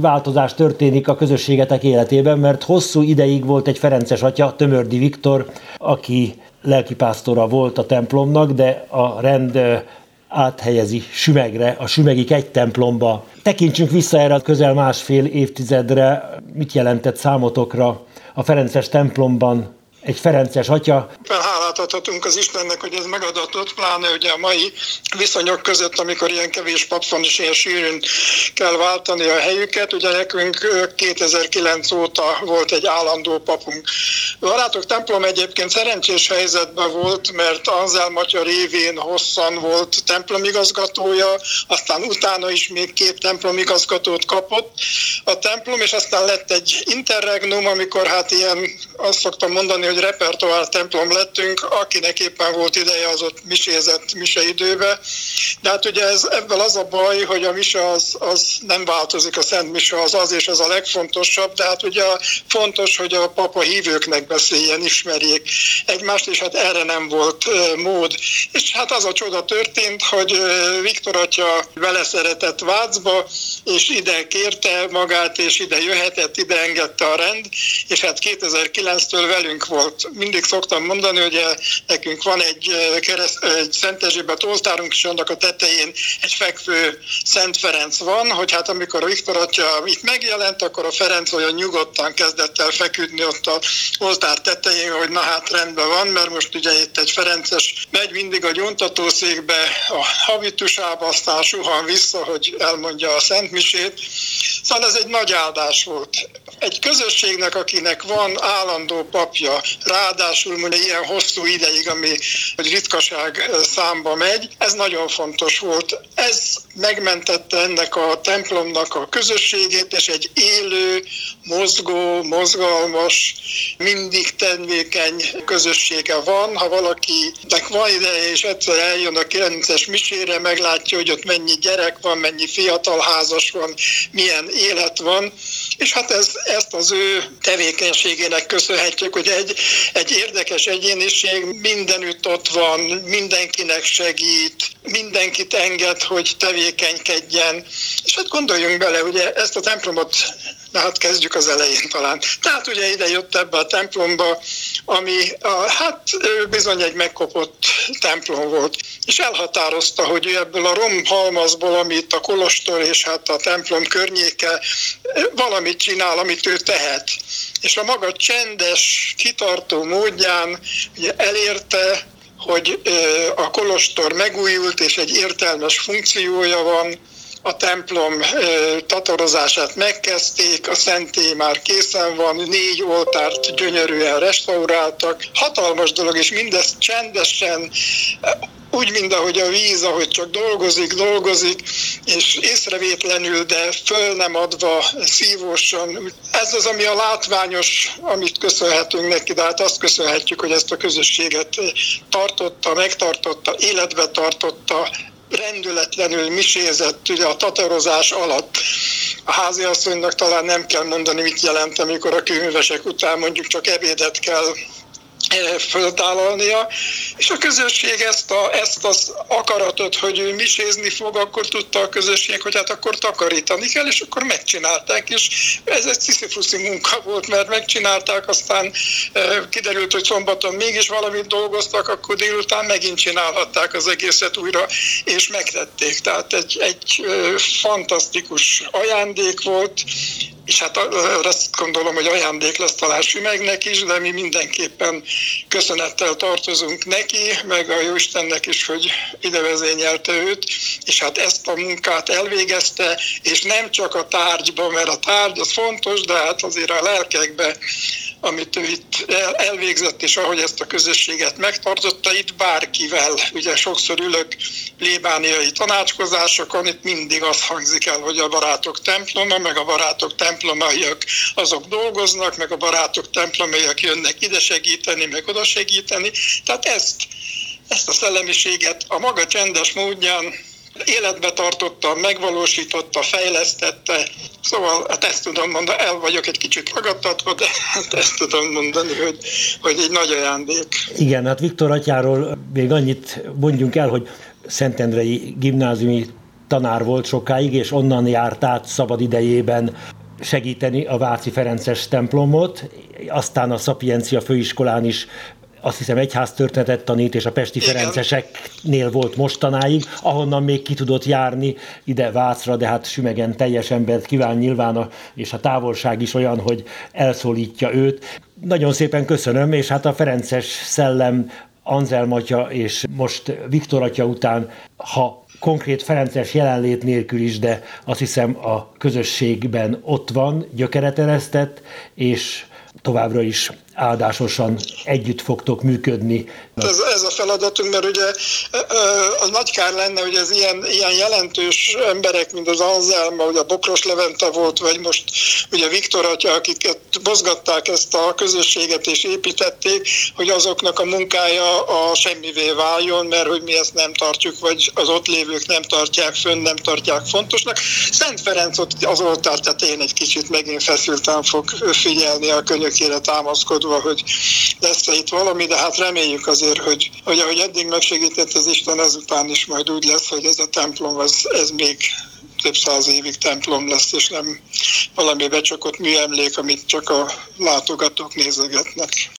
változás történik a közösségetek életében, mert hosszú ideig volt egy ferences atya, Tömördi Viktor, aki lelkipásztora volt a templomnak, de a rend áthelyezi Sümegre, a sümegik egy templomba. Tekintsünk vissza erre közel másfél évtizedre, mit jelentett számotokra a ferences templomban egy ferences atya? Hálát adhatunk az Istennek, hogy ez megadatott, pláne ugye a mai viszonyok között, amikor ilyen kevés pap van és ilyen sűrűn kell váltani a helyüket. Ugye nekünk 2009 óta volt egy állandó papunk. A barátok templom egyébként szerencsés helyzetben volt, mert Anzelm Magyar révén hosszan volt templomigazgatója, aztán utána is még 2 templomigazgatót kapott a templom, és aztán lett egy interregnum, amikor hát ilyen, azt szoktam mondani, hogy repertoár templom lettünk, akinek éppen volt ideje, az ott misézett miseidőbe. De hát ugye ez, ebből az a baj, hogy a mise az nem változik, a szent mise az, és ez a legfontosabb, de hát ugye fontos, hogy a papa hívőknek beszéljen, ismerjék egymást, és hát erre nem volt mód. És hát az a csoda történt, hogy Viktor atya beleszeretett Vácba, és ide kérte magát, és ide jöhetett, ide engedte a rend, és hát 2009-től velünk volt. Mindig szoktam mondani, hogy nekünk van egy Szent Erzsébet oltárunk, és annak a tetején egy fekvő Szent Ferenc van, hogy hát amikor a Viktor atya itt megjelent, akkor a Ferenc olyan nyugodtan kezdett el feküdni ott az oltár tetején, hogy na hát rendben van, mert most ugye itt egy ferences megy mindig a gyóntatószékbe, a habitusába, aztán suhan vissza, hogy elmondja a Szent Misét. Szóval ez egy nagy áldás volt. Egy közösségnek, akinek van állandó papja, ráadásul mondja ilyen hosszú ideig, ami egy ritkaság számba megy, ez nagyon fontos volt. Ez megmentette ennek a templomnak a közösségét, és egy élő, mozgó, mozgalmas, mindig tevékeny közössége van. Ha valakinek van ideje, és egyszer eljön a 9-es misére, meglátja, hogy ott mennyi gyerek van, mennyi fiatal házas van, milyen élet van, és hát ezt az ő tevékenységének köszönhetjük, hogy egy érdekes egyéniség mindenütt ott van, mindenkinek segít, mindenkit enged, hogy tevékenykedjen. És hát gondoljunk bele, ugye ezt a templomot, na hát kezdjük az elején talán. Tehát ugye ide jött ebbe a templomba, ami bizony egy megkopott templom volt. És elhatározta, hogy ő ebből a romhalmazból, ami itt a kolostor és hát a templom környéke, valamit csinál, amit ő tehet. És a maga csendes, kitartó módján elérte, hogy a kolostor megújult, és egy értelmes funkciója van. A templom tatarozását megkezdték, a szentély már készen van, 4 oltárt gyönyörűen restauráltak. Hatalmas dolog, és mindezt csendesen, úgy, mint ahogy a víz, ahogy csak dolgozik, és észrevétlenül, de föl nem adva, szívósan. Ez az, ami a látványos, amit köszönhetünk neki, de hát azt köszönhetjük, hogy ezt a közösséget tartotta, megtartotta, életbe tartotta, rendületlenül misézett ugye a tatarozás alatt. A háziasszonynak talán nem kell mondani, mit jelent, amikor a könyvesek után mondjuk csak ebédet kell föltállalnia, és a közösség ezt az akaratot, hogy ő misézni fog, akkor tudta a közösség, hogy hát akkor takarítani kell, és akkor megcsinálták, és ez egy sziszifuszi munka volt, mert megcsinálták, aztán kiderült, hogy szombaton mégis valamit dolgoztak, akkor délután megint csinálhatták az egészet újra, és megtették. Tehát egy fantasztikus ajándék volt, és hát azt gondolom, hogy ajándék lesz talán Sümegnek is, de mi mindenképpen köszönettel tartozunk neki, meg a Jóistennek is, hogy ide vezényelte őt, és hát ezt a munkát elvégezte, és nem csak a tárgyba, mert a tárgy az fontos, de hát azért a lelkekbe, amit ő itt elvégzett, és ahogy ezt a közösséget megtartotta, itt bárkivel, ugye sokszor ülök plébániai tanácskozásokon, itt mindig az hangzik el, hogy a barátok temploma, meg a barátok templomaiak azok dolgoznak, meg a barátok templomaiak jönnek ide segíteni, meg oda segíteni. Tehát ezt a szellemiséget a maga csendes módján életbe tartotta, megvalósította, fejlesztette. Szóval hát ezt tudom mondani, el vagyok egy kicsit ragadtatva, de hát ezt tudom mondani, hogy egy nagy ajándék. Igen, hát Viktor atyáról még annyit mondjunk el, hogy szentendrei gimnáziumi tanár volt sokáig, és onnan járt át szabad idejében segíteni a Váci Ferences templomot, aztán a Szapiencia főiskolán is azt hiszem egyháztörténetet tanít, és a pesti ferenceseknél volt mostanáig, ahonnan még ki tudott járni ide Vácra, de hát Sümegen teljes embert kíván nyilván, és a távolság is olyan, hogy elszólítja őt. Nagyon szépen köszönöm, és hát a ferences szellem Anzelm atya és most Viktor atya után, ha konkrét ferences jelenlét nélkül is, de azt hiszem a közösségben ott van, gyökeret eresztett, és továbbra is áldásosan együtt fogtok működni. Ez a feladatunk, mert ugye az nagy kár lenne, hogy az ilyen jelentős emberek, mint az Anzelma, ugye a Bokros Levente volt, vagy most ugye Viktor atya, akiket mozgatták ezt a közösséget és építették, hogy azoknak a munkája a semmivé váljon, mert hogy mi ezt nem tartjuk, vagy az ott lévők nem tartják fönn, nem tartják fontosnak. Szent Ferenc ott az oltár tetején egy kicsit megint feszülten fog figyelni a könyökére támaszkodni, hogy lesz itt valami, de hát reméljük azért, hogy ahogy eddig megsegített az Isten, ezután is majd úgy lesz, hogy ez a templom, ez még több száz évig templom lesz, és nem valami becsukott műemlék, amit csak a látogatók nézegetnek.